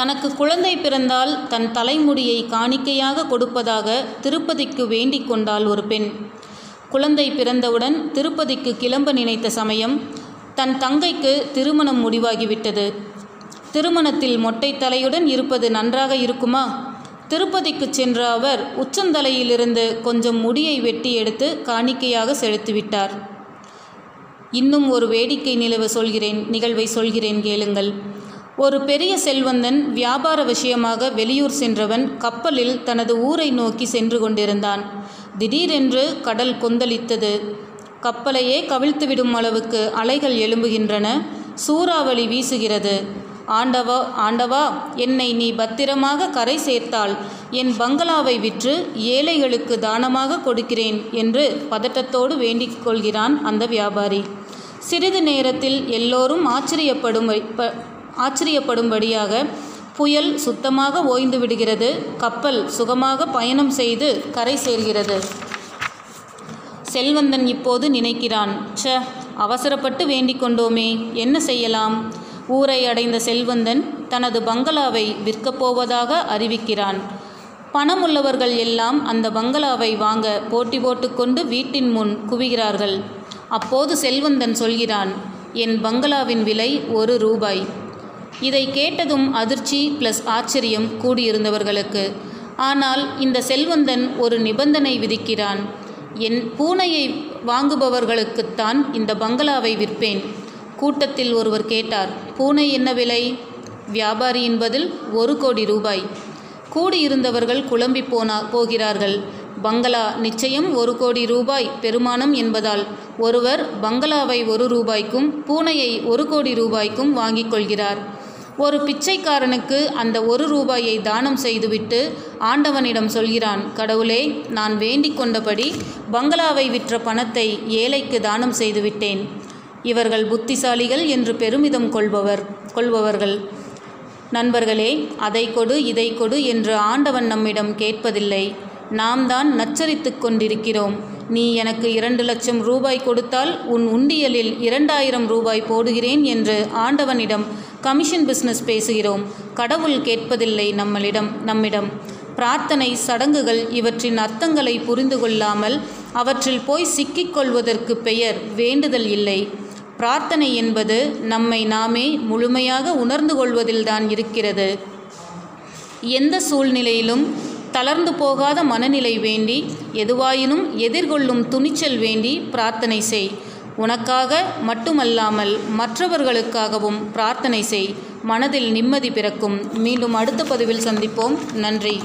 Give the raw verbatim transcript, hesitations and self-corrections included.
தனக்கு குழந்தை பிறந்தால் தன் தலைமுடியை காணிக்கையாக கொடுப்பதாக திருப்பதிக்கு வேண்டிக் கொண்டாள் ஒரு பெண். குழந்தை பிறந்தவுடன் திருப்பதிக்கு கிளம்ப நினைத்த சமயம் தன் தங்கைக்கு திருமணம் முடிவாகிவிட்டது. திருமணத்தில் மொட்டை தலையுடன் இருப்பது நன்றாக இருக்குமா? திருப்பதிக்கு சென்ற அவர் உச்சந்தலையிலிருந்து கொஞ்சம் முடியை வெட்டி எடுத்து காணிக்கையாக செலுத்திவிட்டார். இன்னும் ஒரு வேடிக்கை நிலவு சொல்கிறேன், நிகழ்வை சொல்கிறேன், கேளுங்கள். ஒரு பெரிய செல்வந்தன் வியாபார விஷயமாக வெளியூர் சென்றவன் கப்பலில் தனது ஊரை நோக்கி சென்று கொண்டிருந்தான். திடீரென்று கடல் கொந்தளித்தது. கப்பலையே கவிழ்த்துவிடும் அளவுக்கு அலைகள் எழும்புகின்றன. சூறாவளி வீசுகிறது. ஆண்டவா ஆண்டவா, என்னை நீ பத்திரமாக கரை சேர்த்தால் என் பங்களாவை விற்று ஏழைகளுக்கு தானமாக கொடுக்கிறேன் என்று பதட்டத்தோடு வேண்டிக் கொள்கிறான் அந்த வியாபாரி. சிறிது நேரத்தில் எல்லோரும் ஆச்சரியப்படும் ஆச்சரியப்படும்படியாக புயல் சுத்தமாக ஓய்ந்து விடுகிறது. கப்பல் சுகமாக பயணம் செய்து கரை சேர்கிறது. செல்வந்தன் இப்போது நினைக்கிறான், ச அவசரப்பட்டு வேண்டிக் கொண்டோமே, என்ன செய்யலாம்? ஊரை அடைந்த செல்வந்தன் தனது பங்களாவை விற்கப் போவதாக அறிவிக்கிறான். பணமுள்ளவர்கள் எல்லாம் அந்த பங்களாவை வாங்க போட்டி போட்டுக்கொண்டு வீட்டின் முன் குவிகிறார்கள். அப்போது செல்வந்தன் சொல்கிறான், என் பங்களாவின் விலை ஒரு ரூபாய். இதை கேட்டதும் அதிர்ச்சி பிளஸ் ஆச்சரியம் கூடியிருந்தவர்களுக்கு. ஆனால் இந்த செல்வந்தன் ஒரு நிபந்தனை விதிக்கிறான். என் பூனையை வாங்குபவர்களுக்குத்தான் இந்த பங்களாவை விற்பேன். கூட்டத்தில் ஒருவர் கேட்டார், பூனை என்ன விலை? வியாபாரியின் பதில், ஒரு கோடி ரூபாய். கூடியிருந்தவர்கள் குழம்பி போனா போகிறார்கள். பங்களா நிச்சயம் ஒரு கோடி ரூபாய் பெருமானம் என்பதால் ஒருவர் பங்களாவை ஒரு ரூபாய்க்கும் பூனையை ஒரு கோடி ரூபாய்க்கும் வாங்கிக் கொள்கிறார். ஒரு பிச்சைக்காரனுக்கு அந்த ஒரு ரூபாயை தானம் செய்துவிட்டு ஆண்டவனிடம் சொல்கிறான், கடவுளே, நான் வேண்டிக் கொண்டபடி பங்களாவை விற்ற பணத்தை ஏழைக்கு தானம் செய்துவிட்டேன். இவர்கள் புத்திசாலிகள் என்று பெருமிதம் கொள்பவர் கொள்பவர்கள் நண்பர்களே, அதை கொடு இதை கொடு என்று ஆண்டவன் நம்மிடம் கேட்பதில்லை. நாம் தான் நச்சரித்து கொண்டிருக்கிறோம். நீ எனக்கு இரண்டு லட்சம் ரூபாய் கொடுத்தால் உன் உண்டியலில் இரண்டாயிரம் ரூபாய் போடுகிறேன் என்று ஆண்டவனிடம் கமிஷன் பிஸ்னஸ் பேசுகிறோம். கடவுள் கேட்பதில்லை நம்மளிடம் நம்மிடம் பிரார்த்தனை, சடங்குகள் இவற்றின் அர்த்தங்களை புரிந்து கொள்ளாமல் அவற்றில் போய் சிக்கிக்கொள்வதற்கு பெயர் வேண்டுதல் இல்லை. பிரார்த்தனை என்பது நம்மை நாமே முழுமையாக உணர்ந்து கொள்வதில்தான் இருக்கிறது. எந்த சூழ்நிலையிலும் தளர்ந்து போகாத மனநிலை வேண்டி, எதுவாயினும் எதிர்கொள்ளும் துணிச்சல் வேண்டி பிரார்த்தனை செய். உனக்காக மட்டுமல்லாமல் மற்றவர்களுக்காகவும் பிரார்த்தனை செய். மனதில் நிம்மதி பிறக்கும். மீண்டும் அடுத்த பதிவில் சந்திப்போம். நன்றி.